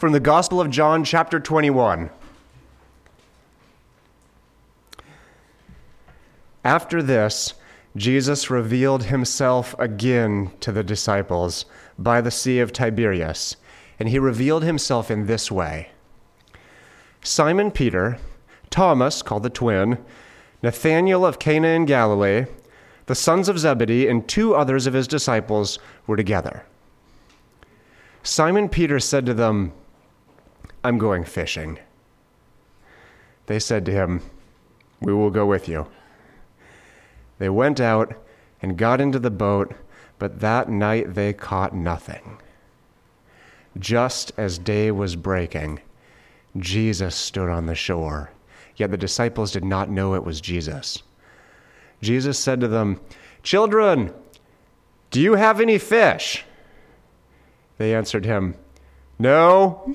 from the Gospel of John, chapter 21. After this, Jesus revealed himself again to the disciples by the Sea of Tiberias, and he revealed himself in this way. Simon Peter, Thomas, called the twin, Nathanael of Cana in Galilee, the sons of Zebedee, and two others of his disciples were together. Simon Peter said to them, "I'm going fishing." They said to him, "We will go with you." They went out and got into the boat, but that night they caught nothing. Just as day was breaking, Jesus stood on the shore, yet the disciples did not know it was Jesus. Jesus said to them, "Children, do you have any fish?" They answered him, "No."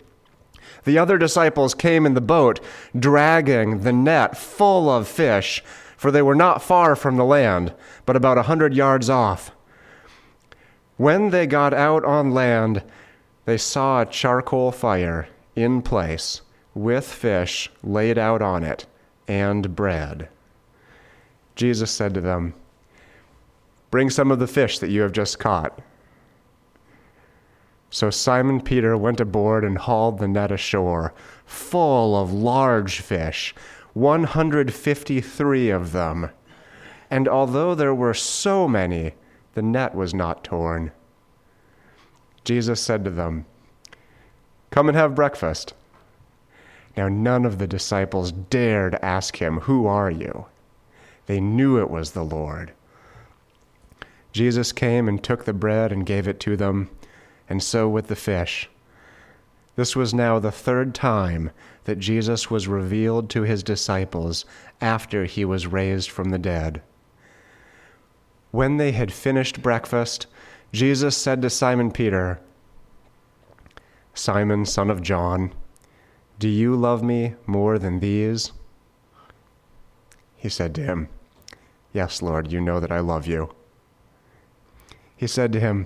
The other disciples came in the boat, dragging the net full of fish, for they were not far from the land, but about 100 yards off. When they got out on land, they saw a charcoal fire in place, with fish laid out on it, and bread. Jesus said to them, "Bring some of the fish that you have just caught." So Simon Peter went aboard and hauled the net ashore, full of large fish, 153 of them. And although there were so many, the net was not torn. Jesus said to them, "Come and have breakfast." Now none of the disciples dared ask him, "Who are you?" They knew it was the Lord. Jesus came and took the bread and gave it to them, and so with the fish. This was now the third time that Jesus was revealed to his disciples after he was raised from the dead. When they had finished breakfast, Jesus said to Simon Peter, "Simon, son of John, do you love me more than these?" He said to him, "Yes, Lord, you know that I love you." He said to him,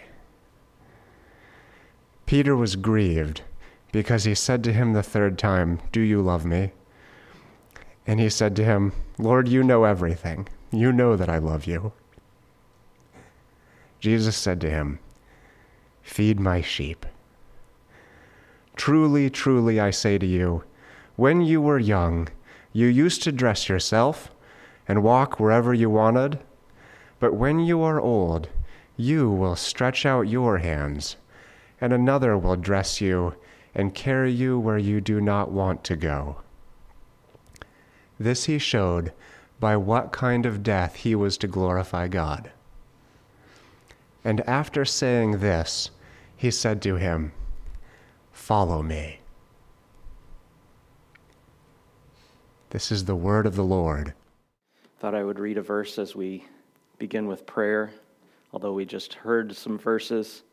Peter was grieved because he said to him the third time, "Do you love me?" And he said to him, "Lord, you know everything. You know that I love you." Jesus said to him, "Feed my sheep. Truly, truly, I say to you, when you were young, you used to dress yourself and walk wherever you wanted. But when you are old, you will stretch out your hands, and another will dress you and carry you where you do not want to go." This he showed by what kind of death he was to glorify God. And after saying this, he said to him, "Follow me." This is the word of the Lord. Thought I would read a verse as we begin with prayer, although we just heard some verses.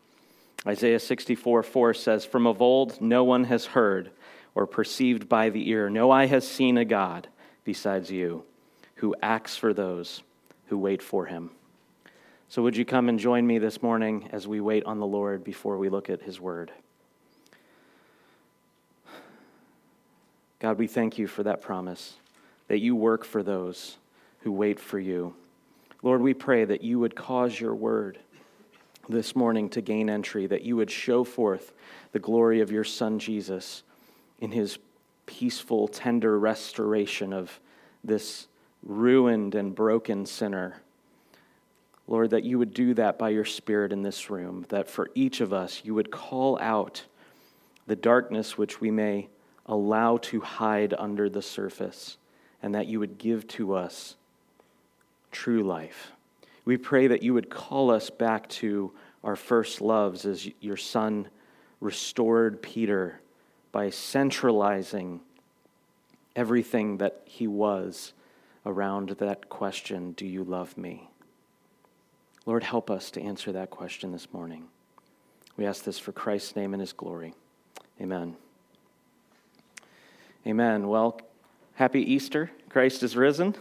Isaiah 64:4 says, "From of old no one has heard or perceived by the ear. No eye has seen a God besides you, who acts for those who wait for him." So would you come and join me this morning as we wait on the Lord before we look at his word. God, we thank you for that promise, that you work for those who wait for you. Lord, we pray that you would cause your word this morning to gain entry, that you would show forth the glory of your Son, Jesus, in his peaceful, tender restoration of this ruined and broken sinner. Lord, that you would do that by your Spirit in this room, that for each of us you would call out the darkness which we may allow to hide under the surface, and that you would give to us true life. We pray that you would call us back to our first loves as your Son restored Peter by centralizing everything that he was around that question, do you love me? Lord, help us to answer that question this morning. We ask this for Christ's name and his glory. Amen. Amen. Well, happy Easter. Christ is risen.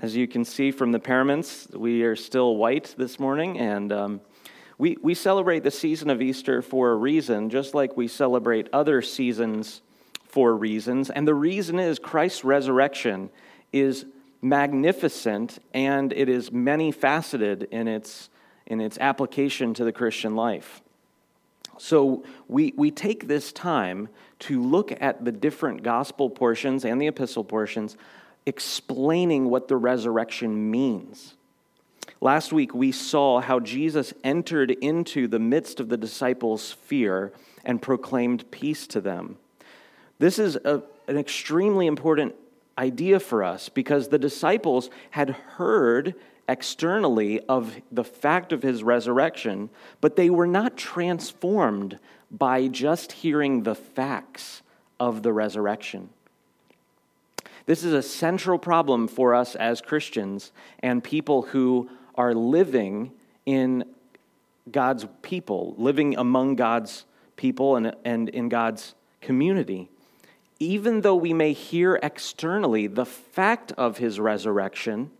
As you can see from the pyramids, we are still white this morning, and we celebrate the season of Easter for a reason, just like we celebrate other seasons for reasons. And the reason is Christ's resurrection is magnificent, and it is many-faceted in its application to the Christian life. So we take this time to look at the different gospel portions and the epistle portions, explaining what the resurrection means. Last week, we saw how Jesus entered into the midst of the disciples' fear and proclaimed peace to them. This is an extremely important idea for us because the disciples had heard externally of the fact of his resurrection, but they were not transformed by just hearing the facts of the resurrection. This is a central problem for us as Christians and people who are living in God's people, living among God's people and in God's community. Even though we may hear externally the fact of his resurrection,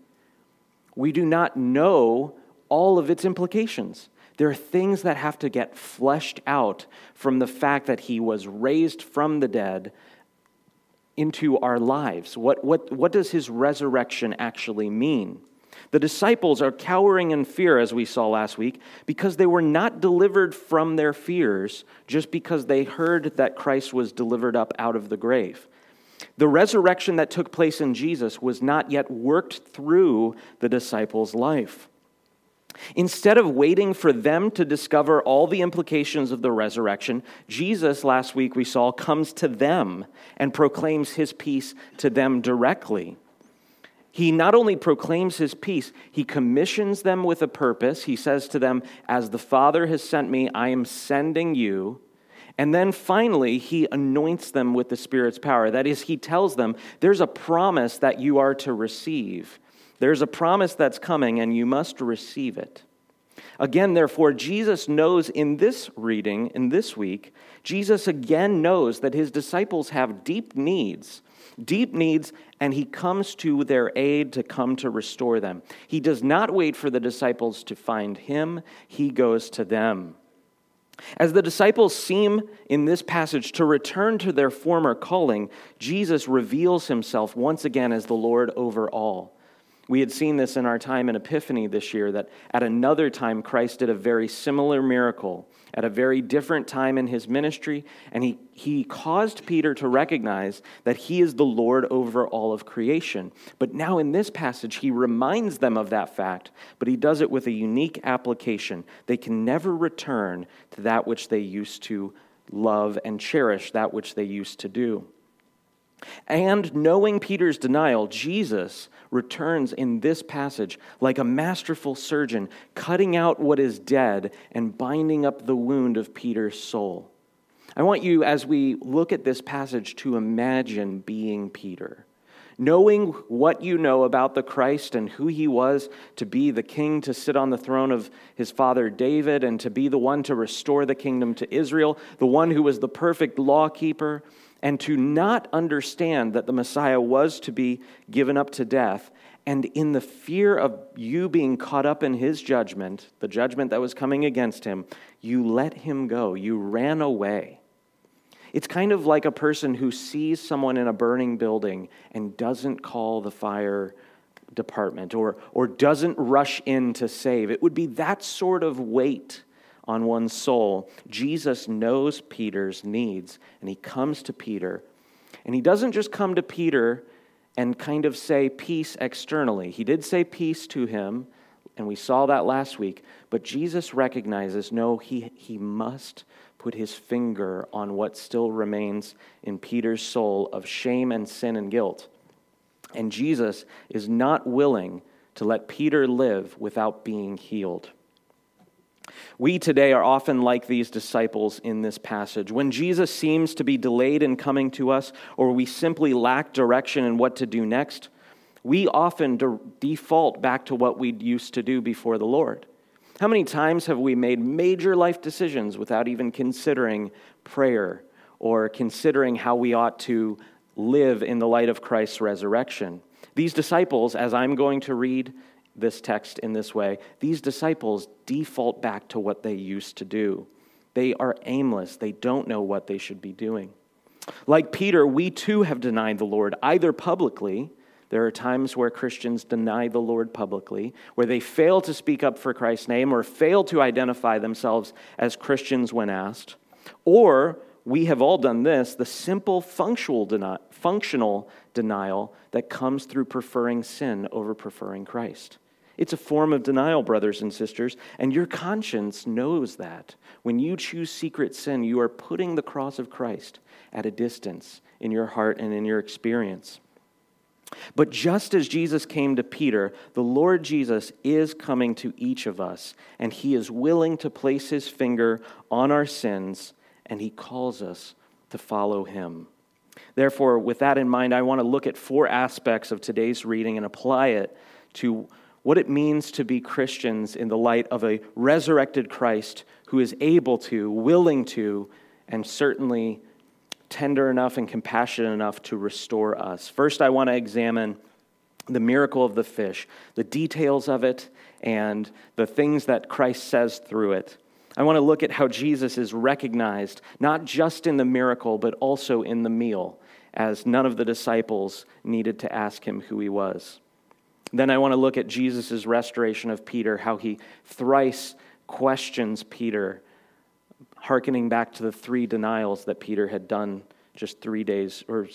we do not know all of its implications. There are things that have to get fleshed out from the fact that he was raised from the dead into our lives. What does his resurrection actually mean? The disciples are cowering in fear, as we saw last week, because they were not delivered from their fears just because they heard that Christ was delivered up out of the grave. The resurrection that took place in Jesus was not yet worked through the disciples' life. Instead of waiting for them to discover all the implications of the resurrection, Jesus, last week we saw, comes to them and proclaims his peace to them directly. He not only proclaims his peace, he commissions them with a purpose. He says to them, as the Father has sent me, I am sending you. And then finally, he anoints them with the Spirit's power. That is, he tells them, there's a promise that you are to receive. There's a promise that's coming, and you must receive it. Again, therefore, Jesus knows in this reading, in this week, Jesus again knows that his disciples have deep needs, and he comes to their aid to come to restore them. He does not wait for the disciples to find him. He goes to them. As the disciples seem in this passage to return to their former calling, Jesus reveals himself once again as the Lord over all. We had seen this in our time in Epiphany this year, that at another time Christ did a very similar miracle at a very different time in his ministry, and he caused Peter to recognize that he is the Lord over all of creation. But now in this passage, he reminds them of that fact, but he does it with a unique application. They can never return to that which they used to love and cherish, that which they used to do. And knowing Peter's denial, Jesus returns in this passage like a masterful surgeon, cutting out what is dead and binding up the wound of Peter's soul. I want you, as we look at this passage, to imagine being Peter. Knowing what you know about the Christ and who he was to be the king, to sit on the throne of his father David, and to be the one to restore the kingdom to Israel, the one who was the perfect lawkeeper, and to not understand that the Messiah was to be given up to death, and in the fear of you being caught up in his judgment, the judgment that was coming against him, you let him go. You ran away. It's kind of like a person who sees someone in a burning building and doesn't call the fire department or doesn't rush in to save. It would be that sort of weight on one's soul. Jesus knows Peter's needs, and he comes to Peter. And he doesn't just come to Peter and kind of say peace externally. He did say peace to him, and we saw that last week. But Jesus recognizes, no, he must put his finger on what still remains in Peter's soul of shame and sin and guilt. And Jesus is not willing to let Peter live without being healed. We today are often like these disciples in this passage. When Jesus seems to be delayed in coming to us, or we simply lack direction in what to do next, we often default back to what we used to do before the Lord. How many times have we made major life decisions without even considering prayer or considering how we ought to live in the light of Christ's resurrection? These disciples, as I'm going to read this text in this way, these disciples default back to what they used to do. They are aimless. They don't know what they should be doing. Like Peter, we too have denied the Lord, either publicly. There are times where Christians deny the Lord publicly, where they fail to speak up for Christ's name or fail to identify themselves as Christians when asked. Or we have all done this, the simple functional denial that comes through preferring sin over preferring Christ. It's a form of denial, brothers and sisters, and your conscience knows that. When you choose secret sin, you are putting the cross of Christ at a distance in your heart and in your experience. But just as Jesus came to Peter, the Lord Jesus is coming to each of us, and he is willing to place his finger on our sins, and he calls us to follow him. Therefore, with that in mind, I want to look at four aspects of today's reading and apply it to what it means to be Christians in the light of a resurrected Christ who is able to, willing to, and certainly tender enough and compassionate enough to restore us. First, I want to examine the miracle of the fish, the details of it, and the things that Christ says through it. I want to look at how Jesus is recognized, not just in the miracle, but also in the meal, as none of the disciples needed to ask him who he was. Then I want to look at Jesus' restoration of Peter, how he thrice questions Peter, hearkening back to the three denials that Peter had done just 3 days, or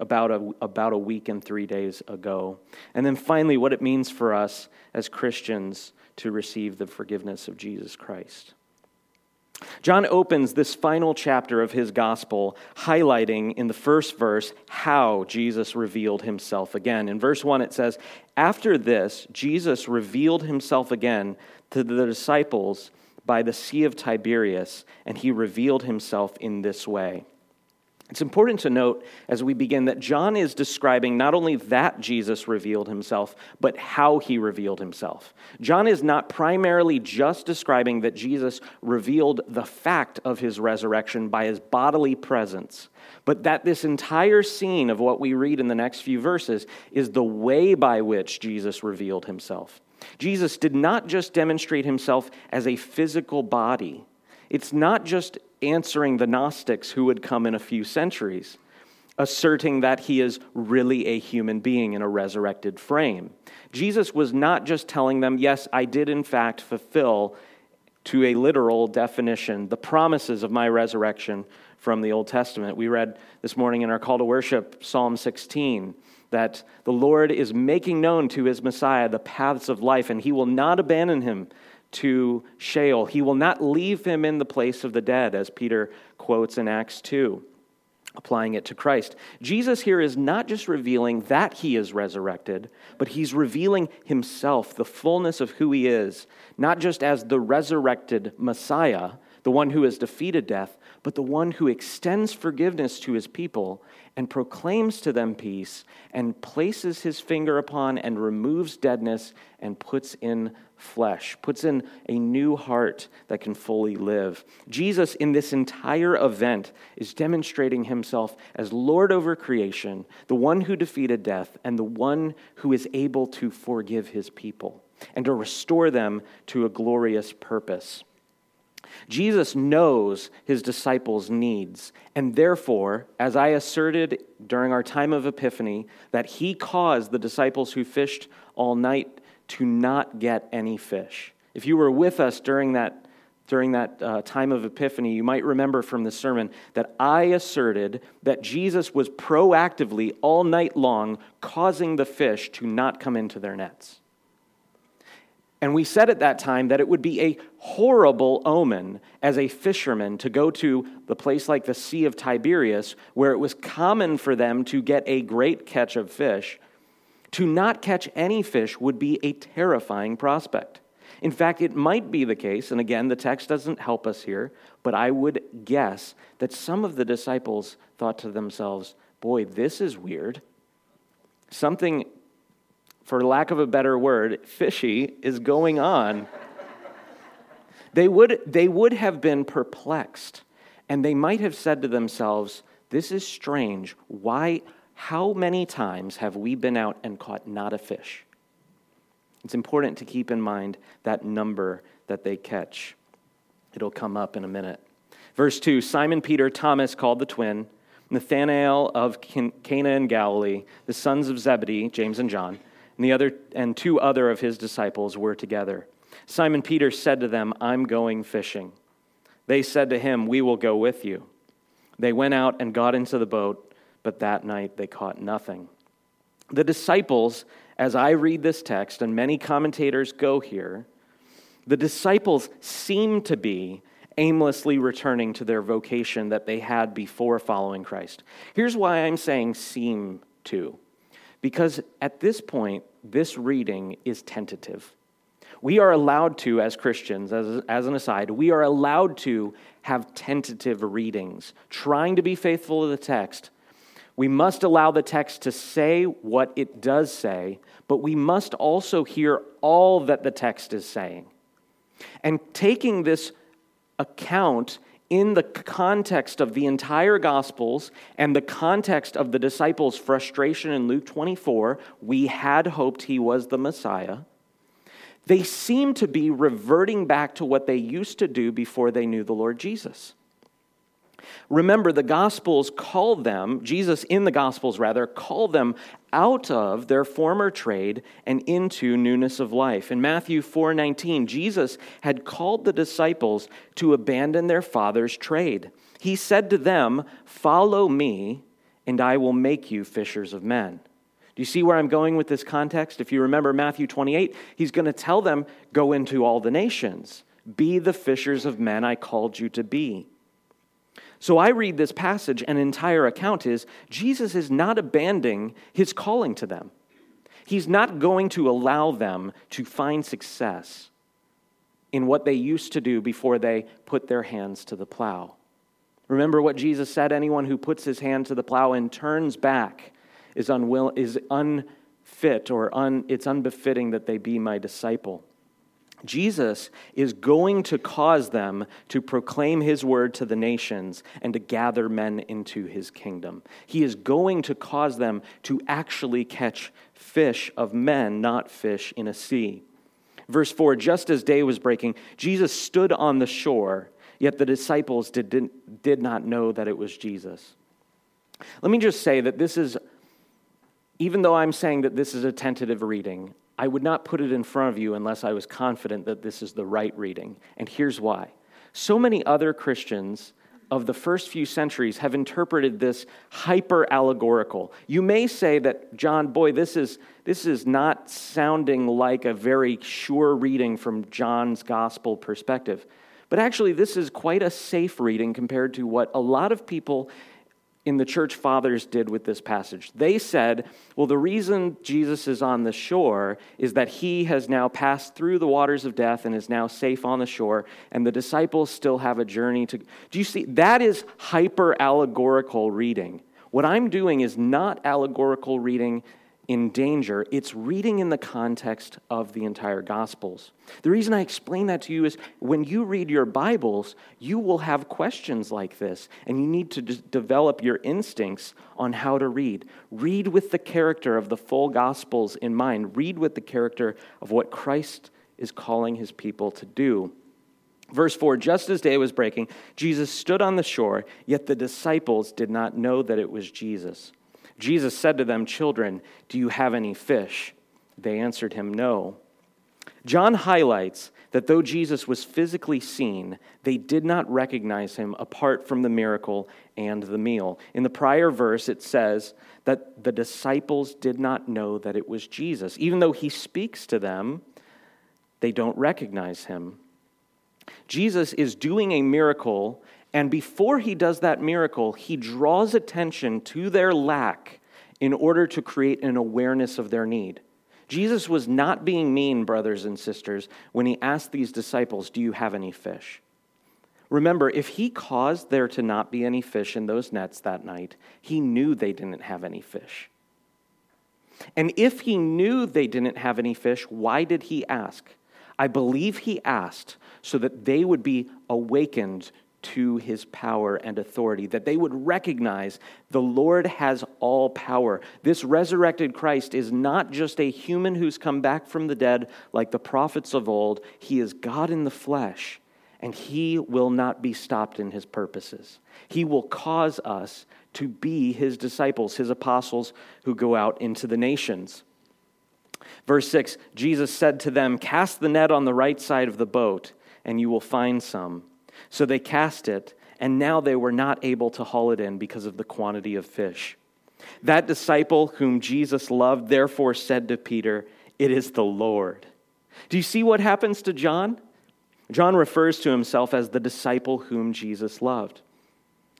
about a week and 3 days ago. And then finally, what it means for us as Christians to receive the forgiveness of Jesus Christ. John opens this final chapter of his gospel highlighting in the first verse how Jesus revealed himself again. In verse 1 it says, "After this, Jesus revealed himself again to the disciples by the Sea of Tiberias, and he revealed himself in this way." It's important to note as we begin that John is describing not only that Jesus revealed himself, but how he revealed himself. John is not primarily just describing that Jesus revealed the fact of his resurrection by his bodily presence, but that this entire scene of what we read in the next few verses is the way by which Jesus revealed himself. Jesus did not just demonstrate himself as a physical body. It's not just answering the Gnostics who would come in a few centuries, asserting that he is really a human being in a resurrected frame. Jesus was not just telling them, yes, I did in fact fulfill to a literal definition the promises of my resurrection from the Old Testament. We read this morning in our call to worship, Psalm 16, that the Lord is making known to his Messiah the paths of life, and he will not abandon him to Sheol. He will not leave him in the place of the dead, as Peter quotes in Acts 2, applying it to Christ. Jesus here is not just revealing that he is resurrected, but he's revealing himself, the fullness of who he is, not just as the resurrected Messiah, the one who has defeated death, but the one who extends forgiveness to his people and proclaims to them peace and places his finger upon and removes deadness and puts in flesh, puts in a new heart that can fully live. Jesus, in this entire event, is demonstrating himself as Lord over creation, the one who defeated death, and the one who is able to forgive his people and to restore them to a glorious purpose. Jesus knows his disciples' needs, and therefore, as I asserted during our time of Epiphany, that he caused the disciples who fished all night to not get any fish. If you were with us during that during that time of Epiphany, you might remember from this sermon that I asserted that Jesus was proactively all night long causing the fish to not come into their nets. And we said at that time that it would be a horrible omen as a fisherman to go to the place like the Sea of Tiberias, where it was common for them to get a great catch of fish. To not catch any fish would be a terrifying prospect. In fact, it might be the case, and again, the text doesn't help us here, but I would guess that some of the disciples thought to themselves, boy, this is weird. Something, for lack of a better word, fishy is going on. They would have been perplexed, and they might have said to themselves, this is strange. Why? How many times have we been out and caught not a fish? It's important to keep in mind that number that they catch. It'll come up in a minute. Verse 2, Simon Peter, Thomas called the twin, Nathanael of Cana in Galilee, the sons of Zebedee, James and John, and two other of his disciples were together. Simon Peter said to them, I'm going fishing. They said to him, we will go with you. They went out and got into the boat, but that night they caught nothing. The disciples, as I read this text, and many commentators go here, the disciples seem to be aimlessly returning to their vocation that they had before following Christ. Here's why I'm saying seem to, because at this point, this reading is tentative. We are allowed to, as Christians, as an aside, we are allowed to have tentative readings, trying to be faithful to the text. We must allow the text to say what it does say, but we must also hear all that the text is saying. And taking this account in the context of the entire Gospels and the context of the disciples' frustration in Luke 24, we had hoped he was the Messiah. They seem to be reverting back to what they used to do before they knew the Lord Jesus. Remember, the Gospels call them, Jesus in the Gospels rather, call them out of their former trade and into newness of life. In Matthew 4:19, Jesus had called the disciples to abandon their father's trade. He said to them, follow me, and I will make you fishers of men. Do you see where I'm going with this context? If you remember Matthew 28, he's going to tell them, go into all the nations. Be the fishers of men I called you to be. So I read this passage, and entire account is, Jesus is not abandoning his calling to them. He's not going to allow them to find success in what they used to do before they put their hands to the plow. Remember what Jesus said, anyone who puts his hand to the plow and turns back is unfit, or it's unbefitting that they be my disciple. Jesus is going to cause them to proclaim his word to the nations and to gather men into his kingdom. He is going to cause them to actually catch fish of men, not fish in a sea. Verse 4, just as day was breaking, Jesus stood on the shore, yet the disciples did not know that it was Jesus. Let me just say that this is, even though I'm saying that this is a tentative reading, I would not put it in front of you unless I was confident that this is the right reading. And here's why. So many other Christians of the first few centuries have interpreted this hyper-allegorical. You may say that, John, boy, this is not sounding like a very sure reading from John's gospel perspective. But actually, this is quite a safe reading compared to what a lot of people in the church fathers did with this passage. They said, well, the reason Jesus is on the shore is that he has now passed through the waters of death and is now safe on the shore, and the disciples still have a journey to... Do you see? That is hyper-allegorical reading. What I'm doing is not allegorical reading in danger. It's reading in the context of the entire Gospels. The reason I explain that to you is when you read your Bibles, you will have questions like this, and you need to develop your instincts on how to read. Read with the character of the full Gospels in mind. Read with the character of what Christ is calling his people to do. Verse 4, just as day was breaking, Jesus stood on the shore, yet the disciples did not know that it was Jesus. Jesus said to them, children, do you have any fish? They answered him, no. John highlights that though Jesus was physically seen, they did not recognize him apart from the miracle and the meal. In the prior verse, it says that the disciples did not know that it was Jesus. Even though he speaks to them, they don't recognize him. Jesus is doing a miracle, and before he does that miracle, he draws attention to their lack in order to create an awareness of their need. Jesus was not being mean, brothers and sisters, when he asked these disciples, do you have any fish? Remember, if he caused there to not be any fish in those nets that night, he knew they didn't have any fish. And if he knew they didn't have any fish, why did he ask? I believe he asked so that they would be awakened to his power and authority, that they would recognize the Lord has all power. This resurrected Christ is not just a human who's come back from the dead like the prophets of old. He is God in the flesh, and he will not be stopped in his purposes. He will cause us to be his disciples, his apostles who go out into the nations. Verse 6, Jesus said to them, cast the net on the right side of the boat, and you will find some. So they cast it, and now they were not able to haul it in because of the quantity of fish. That disciple whom Jesus loved therefore said to Peter, it is the Lord. Do you see what happens to John? John refers to himself as the disciple whom Jesus loved.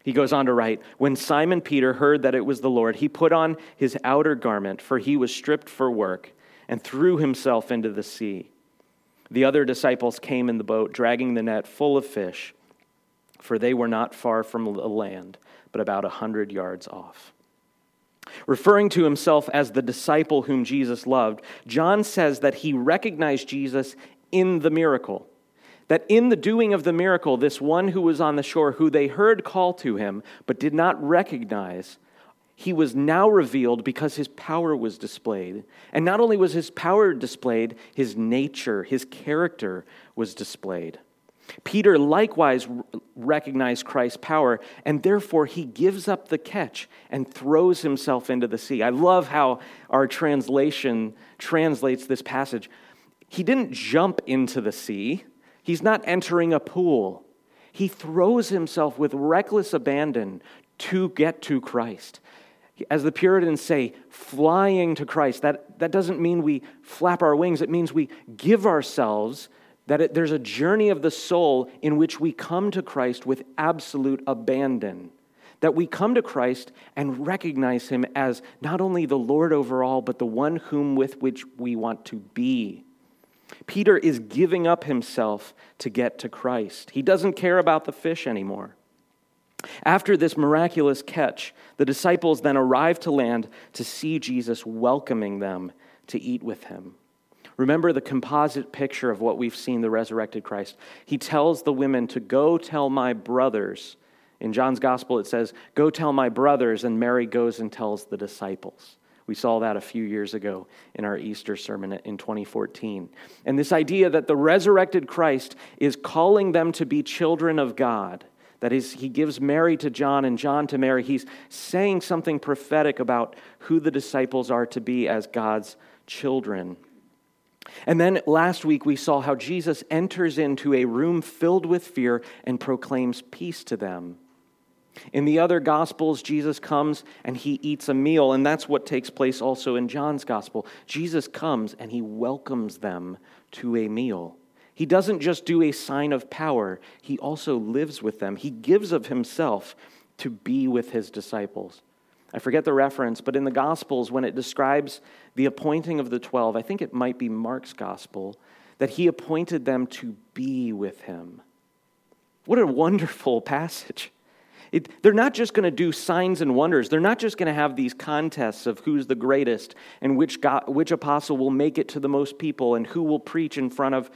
He goes on to write, when Simon Peter heard that it was the Lord, he put on his outer garment, for he was stripped for work, and threw himself into the sea. The other disciples came in the boat, dragging the net full of fish, for they were not far from the land, but about 100 yards off. Referring to himself as the disciple whom Jesus loved, John says that he recognized Jesus in the miracle, that in the doing of the miracle, this one who was on the shore, who they heard call to him, but did not recognize, he was now revealed because his power was displayed. And not only was his power displayed, his nature, his character was displayed. Peter likewise recognized Christ's power, and therefore he gives up the catch and throws himself into the sea. I love how our translation translates this passage. He didn't jump into the sea. He's not entering a pool. He throws himself with reckless abandon to get to Christ. As the Puritans say, flying to Christ, that doesn't mean we flap our wings. It means we give ourselves, there's a journey of the soul in which we come to Christ with absolute abandon, that we come to Christ and recognize him as not only the Lord over all, but the one whom with which we want to be. Peter is giving up himself to get to Christ. He doesn't care about the fish anymore. After this miraculous catch, the disciples then arrive to land to see Jesus welcoming them to eat with him. Remember the composite picture of what we've seen the resurrected Christ. He tells the women to go tell my brothers. In John's gospel, it says, go tell my brothers, and Mary goes and tells the disciples. We saw that a few years ago in our Easter sermon in 2014. And this idea that the resurrected Christ is calling them to be children of God. That is, he gives Mary to John and John to Mary. He's saying something prophetic about who the disciples are to be as God's children. And then last week we saw how Jesus enters into a room filled with fear and proclaims peace to them. In the other Gospels, Jesus comes and he eats a meal, and that's what takes place also in John's Gospel. Jesus comes and he welcomes them to a meal. He doesn't just do a sign of power, he also lives with them. He gives of himself to be with his disciples. I forget the reference, but in the Gospels, when it describes the appointing of the 12, I think it might be Mark's Gospel, that he appointed them to be with him. What a wonderful passage. They're not just going to do signs and wonders. They're not just going to have these contests of who's the greatest and which apostle will make it to the most people and who will preach in front of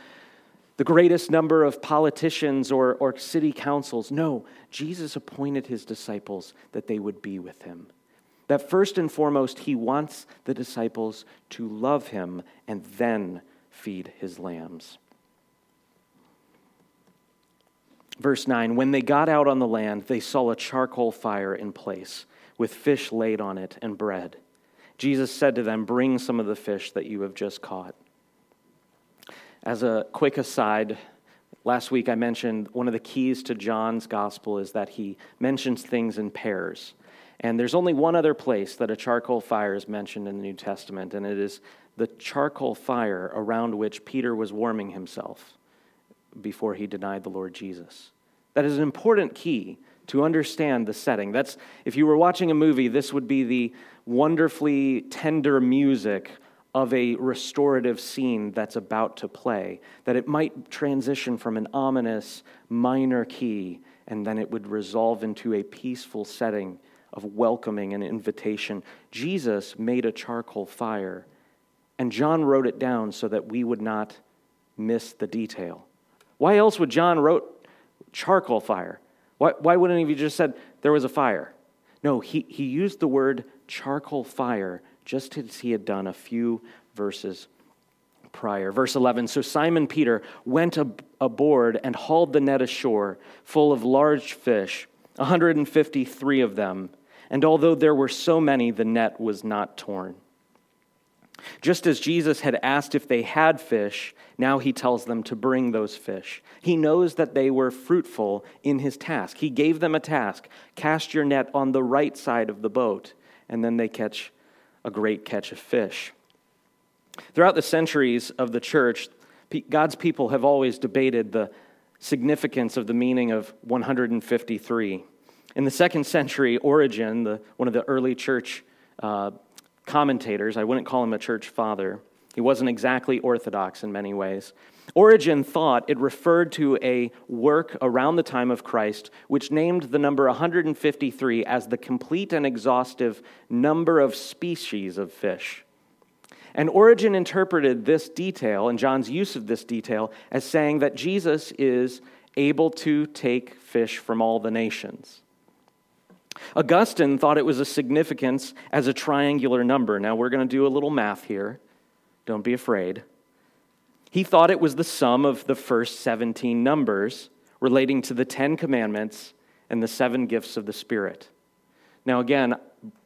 the greatest number of politicians or city councils. No, Jesus appointed his disciples that they would be with him. That first and foremost, he wants the disciples to love him and then feed his lambs. Verse 9, when they got out on the land, they saw a charcoal fire in place with fish laid on it and bread. Jesus said to them, bring some of the fish that you have just caught. As a quick aside, last week I mentioned one of the keys to John's gospel is that he mentions things in pairs. And there's only one other place that a charcoal fire is mentioned in the New Testament, and it is the charcoal fire around which Peter was warming himself before he denied the Lord Jesus. That is an important key to understand the setting. That's, if you were watching a movie, this would be the wonderfully tender music of a restorative scene that's about to play, that it might transition from an ominous minor key, and then it would resolve into a peaceful setting of welcoming and invitation. Jesus made a charcoal fire, and John wrote it down so that we would not miss the detail. Why else would John wrote charcoal fire? Why wouldn't he have just said there was a fire? No, he used the word charcoal fire just as he had done a few verses prior. Verse 11, so Simon Peter went aboard and hauled the net ashore full of large fish, 153 of them. And although there were so many, the net was not torn. Just as Jesus had asked if they had fish, now he tells them to bring those fish. He knows that they were fruitful in his task. He gave them a task. Cast your net on the right side of the boat, and then they catch a great catch of fish. Throughout the centuries of the church, God's people have always debated the significance of the meaning of 153. In the second century, Origen, one of the early church commentators, I wouldn't call him a church father. He wasn't exactly orthodox in many ways. Origen thought it referred to a work around the time of Christ, which named the number 153 as the complete and exhaustive number of species of fish. And Origen interpreted this detail and John's use of this detail as saying that Jesus is able to take fish from all the nations. Augustine thought it was a significance as a triangular number. Now we're going to do a little math here. Don't be afraid. He thought it was the sum of the first 17 numbers relating to the 10 commandments and the 7 gifts of the Spirit. Now again,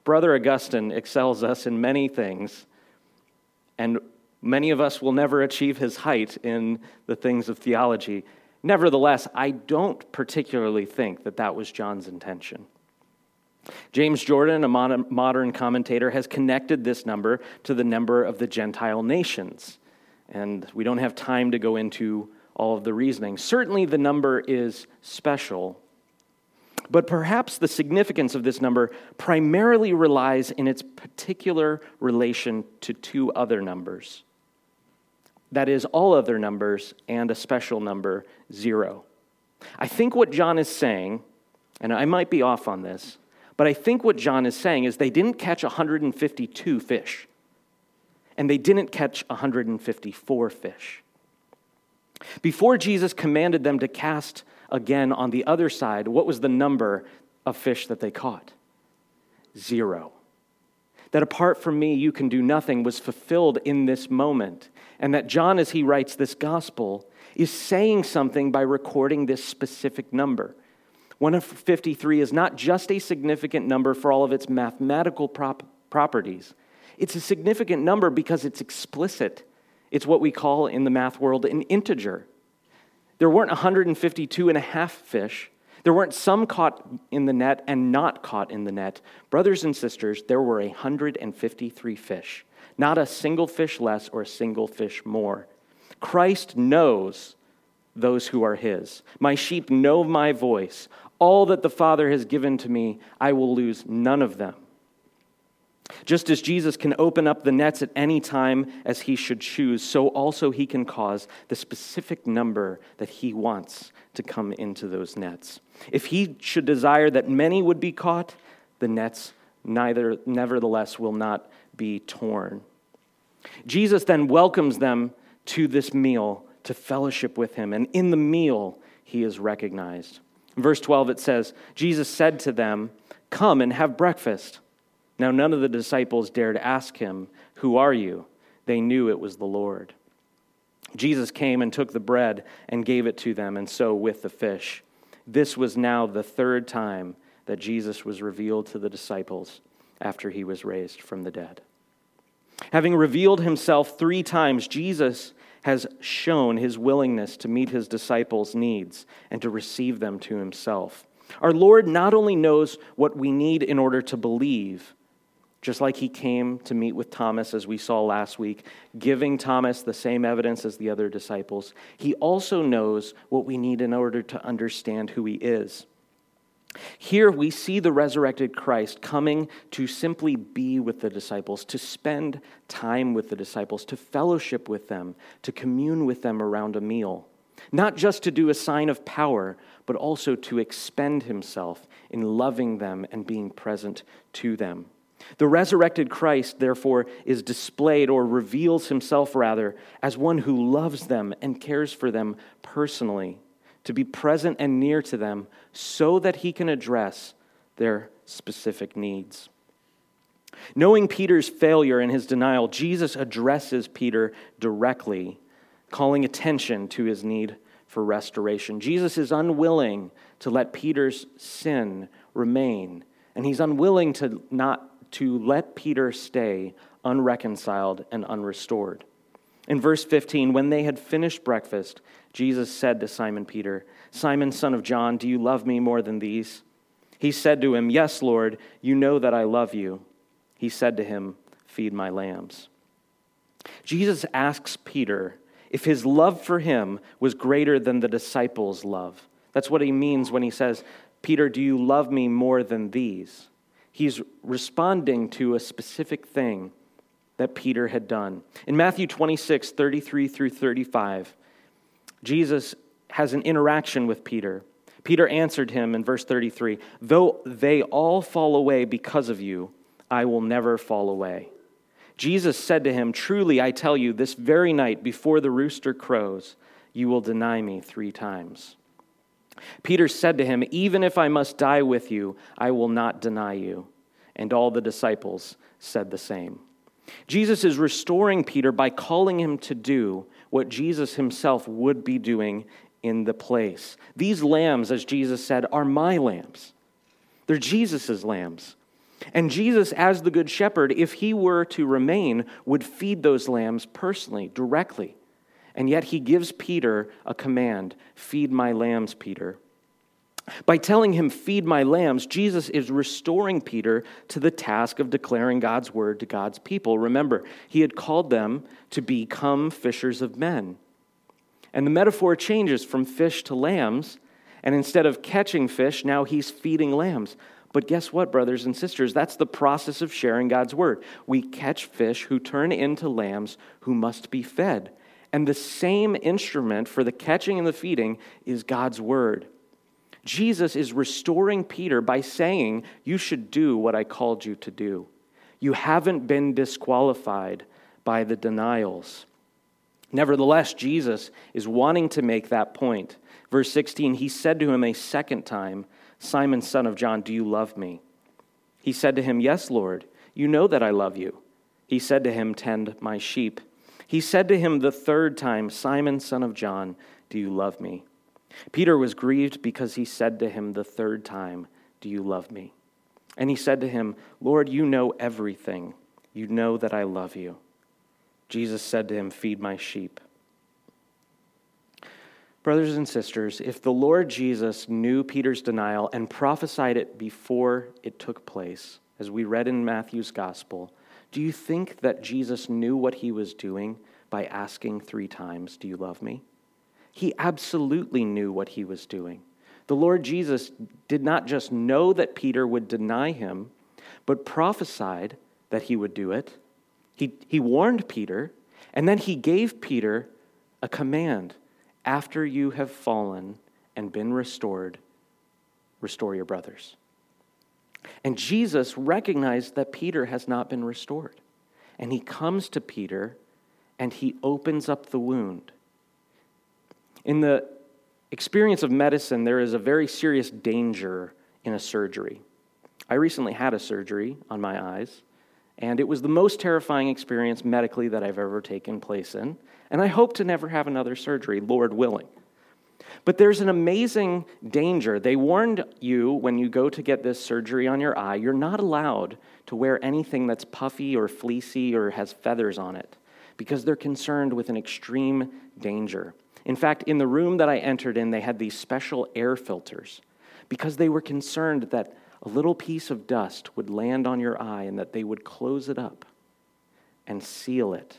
Brother Augustine excels us in many things, and many of us will never achieve his height in the things of theology. Nevertheless, I don't particularly think that that was John's intention. James Jordan, a modern commentator, has connected this number to the number of the Gentile nations. And we don't have time to go into all of the reasoning. Certainly the number is special, but perhaps the significance of this number primarily relies in its particular relation to two other numbers. That is, all other numbers and a special number, 0. I think what John is saying, and I might be off on this, but I think what John is saying is they didn't catch 152 fish, and they didn't catch 154 fish. Before Jesus commanded them to cast again on the other side, what was the number of fish that they caught? 0. That apart from me, you can do nothing was fulfilled in this moment, and that John, as he writes this gospel, is saying something by recording this specific number. 153 is not just a significant number for all of its mathematical properties. It's a significant number because it's explicit. It's what we call in the math world an integer. There weren't 152 and a half fish. There weren't some caught in the net and not caught in the net. Brothers and sisters, there were 153 fish. Not a single fish less or a single fish more. Christ knows those who are his. My sheep know my voice. All that the Father has given to me, I will lose none of them. Just as Jesus can open up the nets at any time as he should choose, so also he can cause the specific number that he wants to come into those nets. If he should desire that many would be caught, the nets nevertheless will not be torn. Jesus then welcomes them to this meal to fellowship with him, and in the meal he is recognized. In verse 12 it says, Jesus said to them, "Come and have breakfast." Now none of the disciples dared ask him, "Who are you?" They knew it was the Lord. Jesus came and took the bread and gave it to them, and so with the fish. This was now the third time that Jesus was revealed to the disciples after he was raised from the dead. Having revealed himself 3 times, Jesus has shown his willingness to meet his disciples' needs and to receive them to himself. Our Lord not only knows what we need in order to believe, just like he came to meet with Thomas, as we saw last week, giving Thomas the same evidence as the other disciples, he also knows what we need in order to understand who he is. Here we see the resurrected Christ coming to simply be with the disciples, to spend time with the disciples, to fellowship with them, to commune with them around a meal. Not just to do a sign of power, but also to expend himself in loving them and being present to them. The resurrected Christ, therefore, is displayed or reveals himself, rather, as one who loves them and cares for them personally, to be present and near to them so that he can address their specific needs. Knowing Peter's failure and his denial, Jesus addresses Peter directly, calling attention to his need for restoration. Jesus is unwilling to let Peter's sin remain, and he's unwilling to not to let Peter stay unreconciled and unrestored. In verse 15, when they had finished breakfast, Jesus said to Simon Peter, "Simon, son of John, do you love me more than these?" He said to him, "Yes, Lord, you know that I love you." He said to him, "Feed my lambs." Jesus asks Peter if his love for him was greater than the disciples' love. That's what he means when he says, "Peter, do you love me more than these?" He's responding to a specific thing that Peter had done. In Matthew 26, 33 through 35, Jesus has an interaction with Peter. Peter answered him in verse 33, "Though they all fall away because of you, I will never fall away." Jesus said to him, "Truly, I tell you, this very night before the rooster crows, you will deny me 3 times. Peter said to him, "Even if I must die with you, I will not deny you." And all the disciples said the same. Jesus is restoring Peter by calling him to do what Jesus himself would be doing in the place. These lambs, as Jesus said, are my lambs. They're Jesus's lambs. And Jesus, as the good shepherd, if he were to remain, would feed those lambs personally, directly. And yet he gives Peter a command, "Feed my lambs, Peter." By telling him, "Feed my lambs," Jesus is restoring Peter to the task of declaring God's word to God's people. Remember, he had called them to become fishers of men. And the metaphor changes from fish to lambs, and instead of catching fish, now he's feeding lambs. But guess what, brothers and sisters? That's the process of sharing God's word. We catch fish who turn into lambs who must be fed. And the same instrument for the catching and the feeding is God's word. Jesus is restoring Peter by saying, "You should do what I called you to do. You haven't been disqualified by the denials." Nevertheless, Jesus is wanting to make that point. Verse 16, he said to him a second time, "Simon, son of John, do you love me?" He said to him, "Yes, Lord, you know that I love you." He said to him, "Tend my sheep." He said to him the third time, "Simon, son of John, do you love me?" Peter was grieved because he said to him the third time, "Do you love me?" And he said to him, "Lord, you know everything. You know that I love you." Jesus said to him, "Feed my sheep." Brothers and sisters, if the Lord Jesus knew Peter's denial and prophesied it before it took place, as we read in Matthew's Gospel, do you think that Jesus knew what he was doing by asking 3 times, "Do you love me?" He absolutely knew what he was doing. The Lord Jesus did not just know that Peter would deny him, but prophesied that he would do it. He warned Peter, and then he gave Peter a command. "After you have fallen and been restored, restore your brothers." And Jesus recognized that Peter has not been restored. And he comes to Peter and he opens up the wound. In the experience of medicine, there is a very serious danger in a surgery. I recently had a surgery on my eyes, and it was the most terrifying experience medically that I've ever taken place in, and I hope to never have another surgery, Lord willing. But there's an amazing danger. They warned you when you go to get this surgery on your eye, you're not allowed to wear anything that's puffy or fleecy or has feathers on it, because they're concerned with an extreme danger. In fact, in the room that I entered in, they had these special air filters because they were concerned that a little piece of dust would land on your eye and that they would close it up and seal it.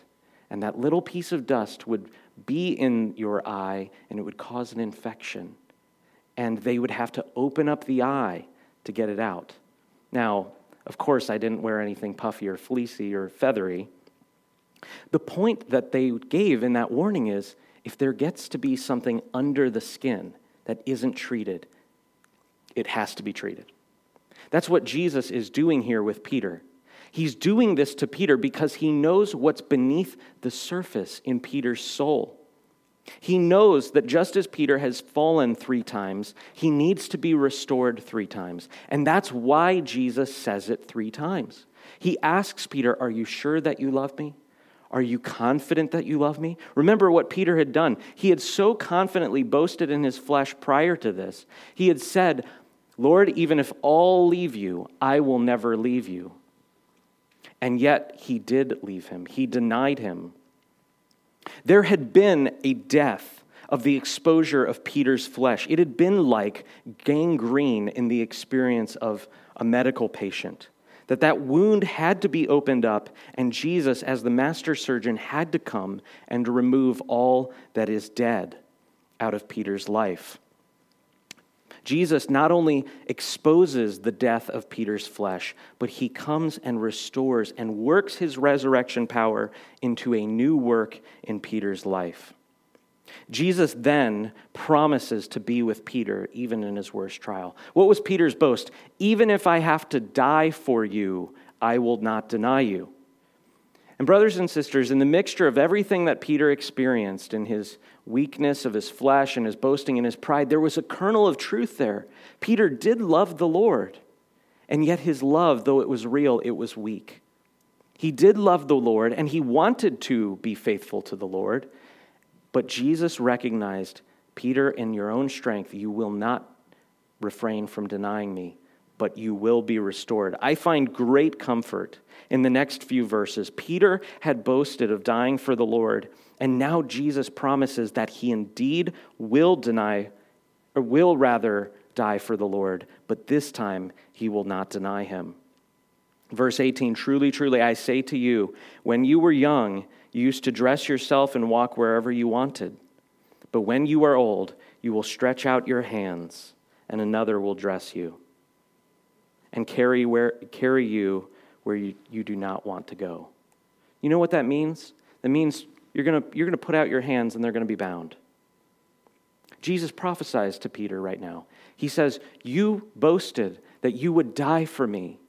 And that little piece of dust would be in your eye and it would cause an infection. And they would have to open up the eye to get it out. Now, of course, I didn't wear anything puffy or fleecy or feathery. The point that they gave in that warning is, if there gets to be something under the skin that isn't treated, it has to be treated. That's what Jesus is doing here with Peter. He's doing this to Peter because he knows what's beneath the surface in Peter's soul. He knows that just as Peter has fallen 3 times, he needs to be restored 3 times. And that's why Jesus says it 3 times. He asks Peter, "Are you sure that you love me? Are you confident that you love me?" Remember what Peter had done. He had so confidently boasted in his flesh prior to this. He had said, "Lord, even if all leave you, I will never leave you." And yet he did leave him. He denied him. There had been a death of the exposure of Peter's flesh. It had been like gangrene in the experience of a medical patient. That wound had to be opened up, and Jesus, as the master surgeon, had to come and remove all that is dead out of Peter's life. Jesus not only exposes the death of Peter's flesh, but he comes and restores and works his resurrection power into a new work in Peter's life. Jesus then promises to be with Peter even in his worst trial. What was Peter's boast? "Even if I have to die for you, I will not deny you." And brothers and sisters, in the mixture of everything that Peter experienced in his weakness of his flesh and his boasting and his pride, there was a kernel of truth there. Peter did love the Lord, and yet his love, though it was real, it was weak. He did love the Lord, and he wanted to be faithful to the Lord. But Jesus recognized, "Peter, in your own strength, you will not refrain from denying me, but you will be restored." I find great comfort in the next few verses. Peter had boasted of dying for the Lord, and now Jesus promises that he indeed will die for the Lord, but this time he will not deny him. Verse 18, "Truly, truly, I say to you, when you were young, you used to dress yourself and walk wherever you wanted. But when you are old, you will stretch out your hands, and another will dress you and carry you where you do not want to go." You know what that means? That means you're going to put out your hands and they're going to be bound. Jesus prophesies to Peter right now. He says, "You boasted that you would die for me,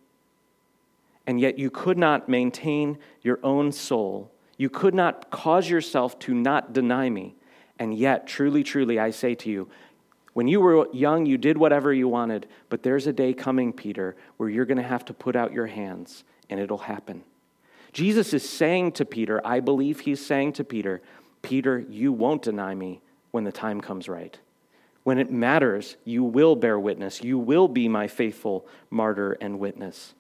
and yet you could not maintain your own soul. You could not cause yourself to not deny me. And yet, truly, truly, I say to you, when you were young, you did whatever you wanted. But there's a day coming, Peter, where you're going to have to put out your hands, and it'll happen." Jesus is saying to Peter, I believe he's saying to Peter, "Peter, you won't deny me when the time comes right. When it matters, you will bear witness. You will be my faithful martyr and witness."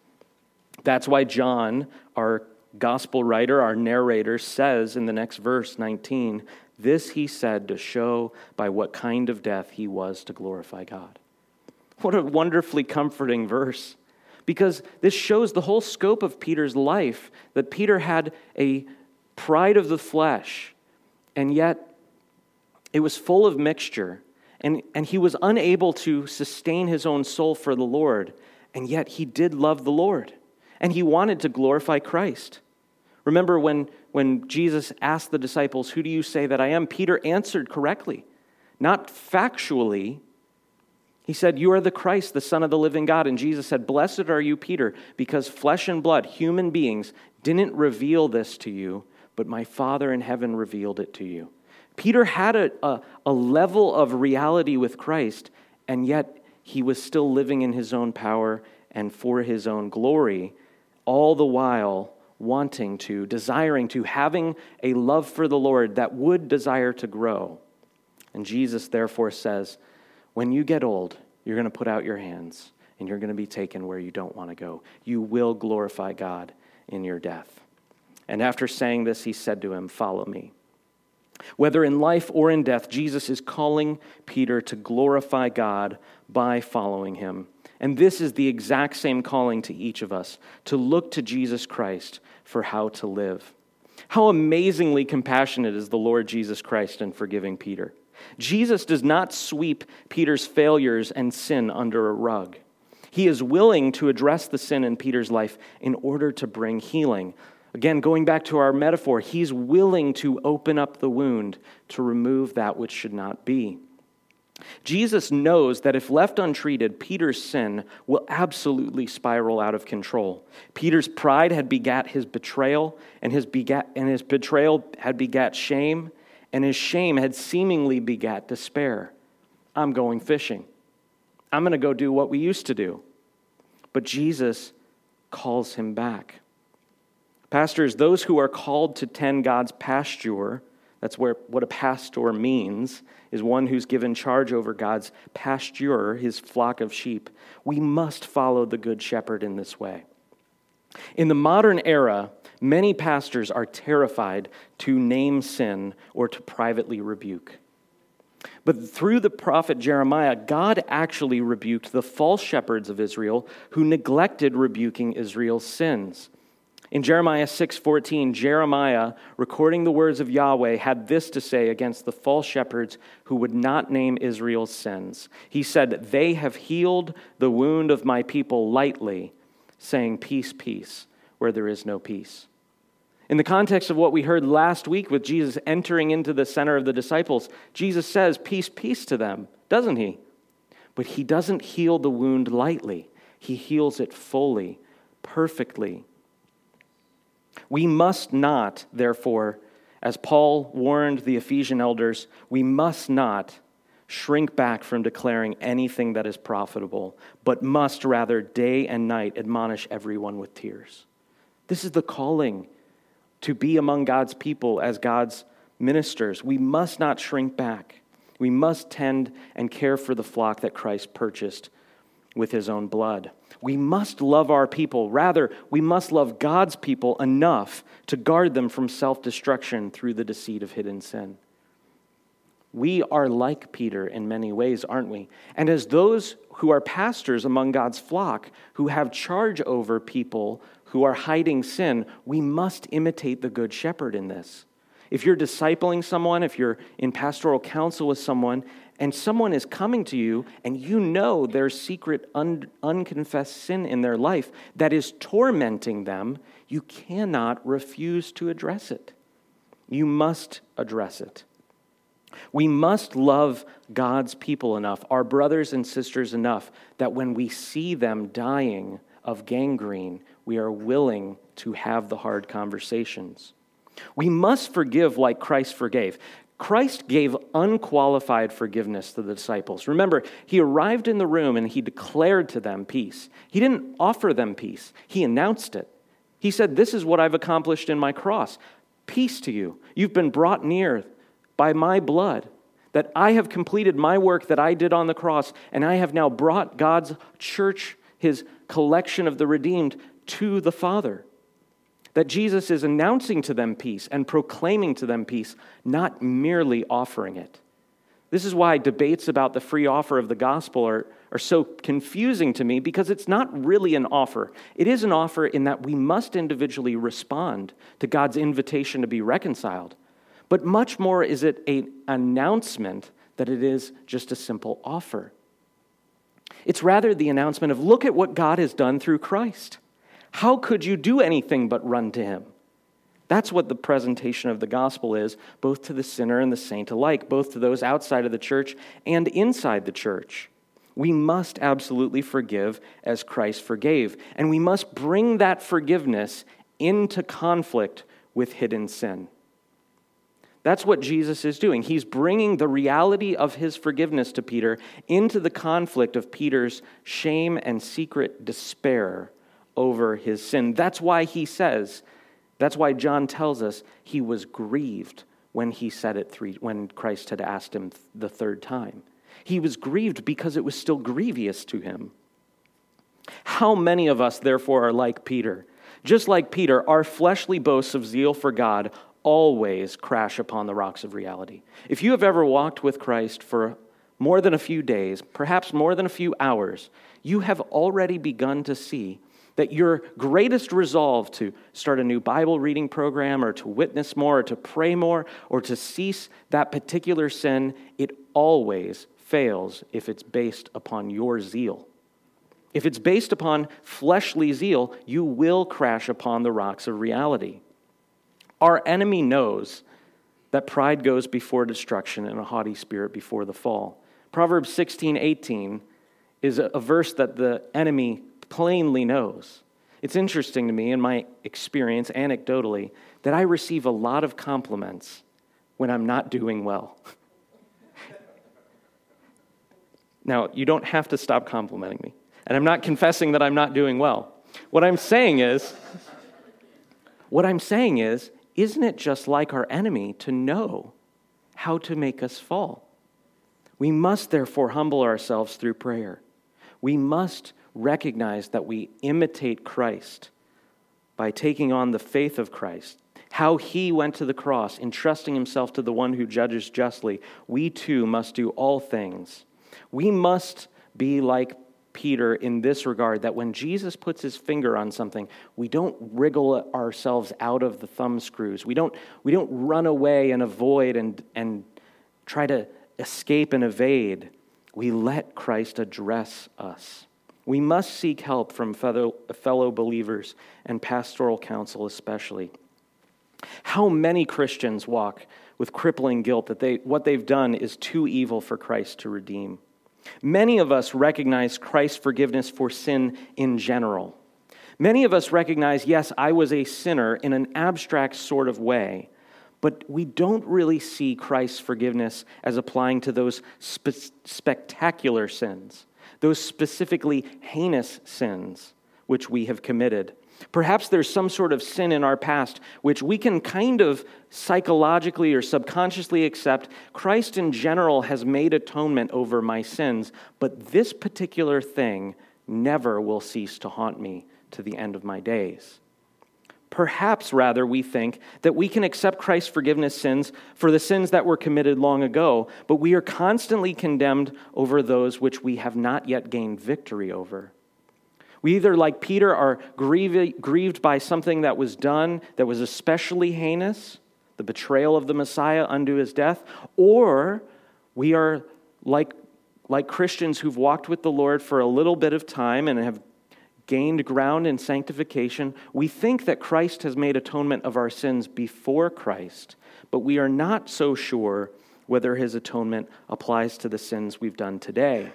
That's why John, our Gospel writer, our narrator, says in the next verse, 19, "This he said to show by what kind of death he was to glorify God." What a wonderfully comforting verse, because this shows the whole scope of Peter's life, that Peter had a pride of the flesh, and yet it was full of mixture, and he was unable to sustain his own soul for the Lord, and yet he did love the Lord. And he wanted to glorify Christ. Remember when Jesus asked the disciples, "Who do you say that I am?" Peter answered correctly, not factually. He said, "You are the Christ, the Son of the living God." And Jesus said, "Blessed are you, Peter, because flesh and blood, human beings, didn't reveal this to you, but my Father in heaven revealed it to you." Peter had a level of reality with Christ, and yet he was still living in his own power and for his own glory, all the while wanting to, desiring to, having a love for the Lord that would desire to grow. And Jesus therefore says, when you get old, you're going to put out your hands and you're going to be taken where you don't want to go. You will glorify God in your death. And after saying this, he said to him, "Follow me." Whether in life or in death, Jesus is calling Peter to glorify God by following him. And this is the exact same calling to each of us, to look to Jesus Christ for how to live. How amazingly compassionate is the Lord Jesus Christ in forgiving Peter. Jesus does not sweep Peter's failures and sin under a rug. He is willing to address the sin in Peter's life in order to bring healing. Again, going back to our metaphor, he's willing to open up the wound to remove that which should not be. Jesus knows that if left untreated, Peter's sin will absolutely spiral out of control. Peter's pride had begat his betrayal, and his betrayal had begat shame, and his shame had seemingly begat despair. I'm going fishing. I'm going to go do what we used to do. But Jesus calls him back. Pastors, those who are called to tend God's pasture, that's what a pastor means, is one who's given charge over God's pasture, his flock of sheep. We must follow the Good Shepherd in this way. In the modern era, many pastors are terrified to name sin or to privately rebuke. But through the prophet Jeremiah, God actually rebuked the false shepherds of Israel who neglected rebuking Israel's sins. In Jeremiah 6:14, Jeremiah, recording the words of Yahweh, had this to say against the false shepherds who would not name Israel's sins. He said, "They have healed the wound of my people lightly, saying, 'Peace, peace,' where there is no peace." In the context of what we heard last week with Jesus entering into the center of the disciples, Jesus says, "Peace, peace" to them, doesn't he? But he doesn't heal the wound lightly. He heals it fully, perfectly. We must not, therefore, as Paul warned the Ephesian elders, we must not shrink back from declaring anything that is profitable, but must rather day and night admonish everyone with tears. This is the calling to be among God's people as God's ministers. We must not shrink back. We must tend and care for the flock that Christ purchased with his own blood. We must love our people. Rather, we must love God's people enough to guard them from self-destruction through the deceit of hidden sin. We are like Peter in many ways, aren't we? And as those who are pastors among God's flock, who have charge over people who are hiding sin, we must imitate the Good Shepherd in this. If you're discipling someone, if you're in pastoral counsel with someone, and someone is coming to you, and you know there's secret, unconfessed sin in their life that is tormenting them, you cannot refuse to address it. You must address it. We must love God's people enough, our brothers and sisters enough, that when we see them dying of gangrene, we are willing to have the hard conversations. We must forgive like Christ forgave. Christ gave unqualified forgiveness to the disciples. Remember, he arrived in the room and he declared to them peace. He didn't offer them peace. He announced it. He said, "This is what I've accomplished in my cross. Peace to you. You've been brought near by my blood, that I have completed my work that I did on the cross, and I have now brought God's church, his collection of the redeemed, to the Father." That Jesus is announcing to them peace and proclaiming to them peace, not merely offering it. This is why debates about the free offer of the gospel are so confusing to me, because it's not really an offer. It is an offer in that we must individually respond to God's invitation to be reconciled. But much more is it an announcement than it is just a simple offer. It's rather the announcement of, look at what God has done through Christ. How could you do anything but run to him? That's what the presentation of the gospel is, both to the sinner and the saint alike, both to those outside of the church and inside the church. We must absolutely forgive as Christ forgave, and we must bring that forgiveness into conflict with hidden sin. That's what Jesus is doing. He's bringing the reality of his forgiveness to Peter into the conflict of Peter's shame and secret despair over his sin. That's why John tells us he was grieved when he said it when Christ had asked him the third time. He was grieved because it was still grievous to him. How many of us, therefore, are like Peter, Just like Peter, our fleshly boasts of zeal for God always crash upon the rocks of reality. If you have ever walked with Christ for more than a few days, perhaps more than a few hours, you have already begun to see that your greatest resolve to start a new Bible reading program or to witness more or to pray more or to cease that particular sin, it always fails if it's based upon your zeal. If it's based upon fleshly zeal, you will crash upon the rocks of reality. Our enemy knows that pride goes before destruction and a haughty spirit before the fall. Proverbs 16:18 is a verse that the enemy plainly knows. It's interesting to me, in my experience, anecdotally, that I receive a lot of compliments when I'm not doing well. Now, you don't have to stop complimenting me, and I'm not confessing that I'm not doing well. What I'm saying is, isn't it just like our enemy to know how to make us fall? We must therefore humble ourselves through prayer. We must recognize that we imitate Christ by taking on the faith of Christ, how he went to the cross, entrusting himself to the one who judges justly. We too must do all things. We must be like Peter in this regard, that when Jesus puts his finger on something, we don't wriggle ourselves out of the thumb screws. We don't run away and avoid and try to escape and evade. We let Christ address us. We must seek help from fellow believers and pastoral counsel especially. How many Christians walk with crippling guilt that what they've done is too evil for Christ to redeem? Many of us recognize Christ's forgiveness for sin in general. Many of us recognize, yes, I was a sinner in an abstract sort of way, but we don't really see Christ's forgiveness as applying to those spectacular sins, those specifically heinous sins which we have committed. Perhaps there's some sort of sin in our past which we can kind of psychologically or subconsciously accept. Christ in general has made atonement over my sins, but this particular thing never will cease to haunt me to the end of my days. Perhaps, rather, we think that we can accept Christ's forgiveness sins for the sins that were committed long ago, but we are constantly condemned over those which we have not yet gained victory over. We either, like Peter, are grieved by something that was done that was especially heinous, the betrayal of the Messiah unto his death, or we are like Christians who've walked with the Lord for a little bit of time and have gained ground in sanctification. We think that Christ has made atonement of our sins before Christ, but we are not so sure whether his atonement applies to the sins we've done today.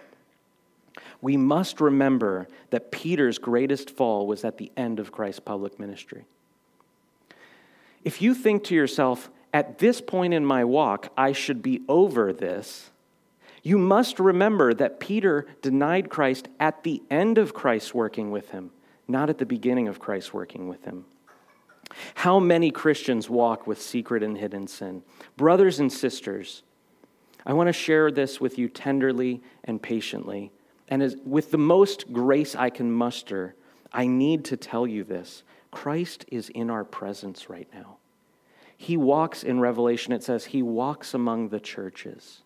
We must remember that Peter's greatest fall was at the end of Christ's public ministry. If you think to yourself, at this point in my walk, I should be over this, you must remember that Peter denied Christ at the end of Christ's working with him, not at the beginning of Christ's working with him. How many Christians walk with secret and hidden sin? Brothers and sisters, I want to share this with you tenderly and patiently. And as with the most grace I can muster, I need to tell you this. Christ is in our presence right now. He walks, in Revelation it says, he walks among the churches.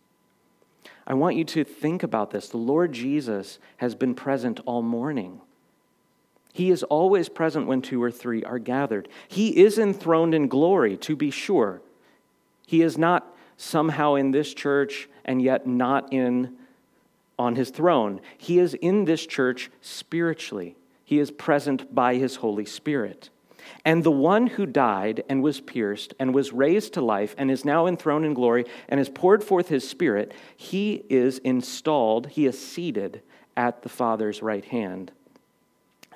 I want you to think about this. The Lord Jesus has been present all morning. He is always present when two or three are gathered. He is enthroned in glory, to be sure. He is not somehow in this church and yet not on his throne. He is in this church spiritually. He is present by his Holy Spirit. And the one who died and was pierced and was raised to life and is now enthroned in glory and has poured forth his Spirit, he is installed, he is seated at the Father's right hand.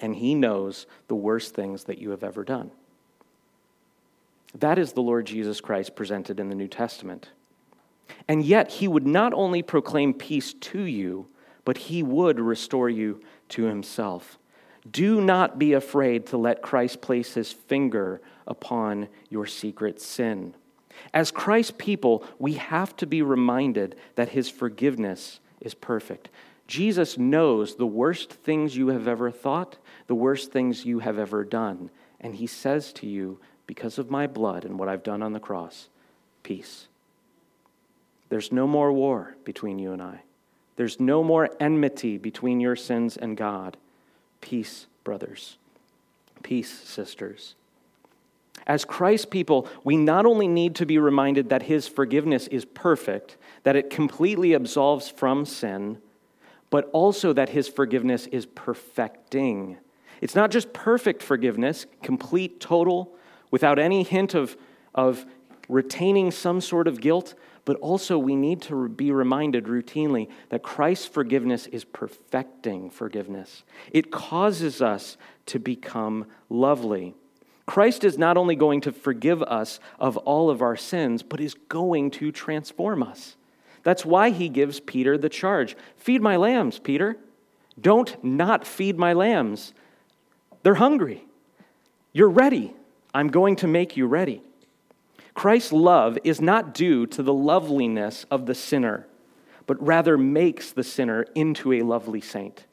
And he knows the worst things that you have ever done. That is the Lord Jesus Christ presented in the New Testament. And yet he would not only proclaim peace to you, but he would restore you to himself. Do not be afraid to let Christ place his finger upon your secret sin. As Christ's people, we have to be reminded that his forgiveness is perfect. Jesus knows the worst things you have ever thought, the worst things you have ever done, And he says to you, because of my blood and what I've done on the cross, peace. There's no more war between you and I. There's no more enmity between your sins and God. Peace, brothers. Peace, sisters. As Christ's people, we not only need to be reminded that his forgiveness is perfect, that it completely absolves from sin, but also that his forgiveness is perfecting. It's not just perfect forgiveness, complete, total, without any hint of retaining some sort of guilt, but also we need to be reminded routinely that Christ's forgiveness is perfecting forgiveness. It causes us to become lovely. Christ is not only going to forgive us of all of our sins, but is going to transform us. That's why he gives Peter the charge. Feed my lambs, Peter. Don't not feed my lambs. They're hungry. You're ready. I'm going to make you ready. Christ's love is not due to the loveliness of the sinner, but rather makes the sinner into a lovely saint.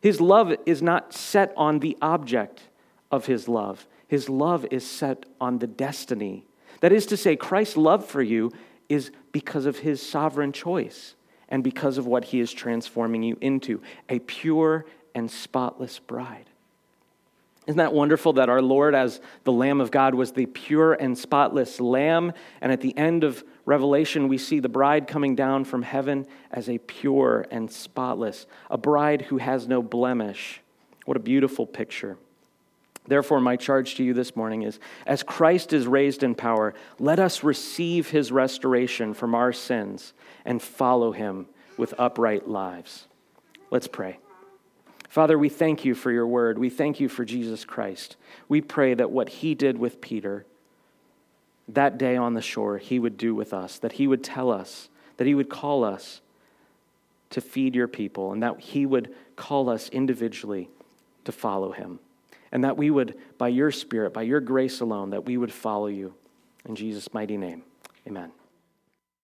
His love is not set on the object of his love. His love is set on the destiny. That is to say, Christ's love for you is because of his sovereign choice and because of what he is transforming you into, a pure and spotless bride. Isn't that wonderful that our Lord, as the Lamb of God, was the pure and spotless Lamb? And at the end of Revelation, we see the bride coming down from heaven as a pure and spotless, a bride who has no blemish. What a beautiful picture. Therefore, my charge to you this morning is, as Christ is raised in power, let us receive his restoration from our sins and follow him with upright lives. Let's pray. Father, we thank you for your word. We thank you for Jesus Christ. We pray that what he did with Peter that day on the shore, he would do with us, that he would tell us, that he would call us to feed your people, and that he would call us individually to follow him, and that we would, by your Spirit, by your grace alone, that we would follow you. In Jesus' mighty name, amen.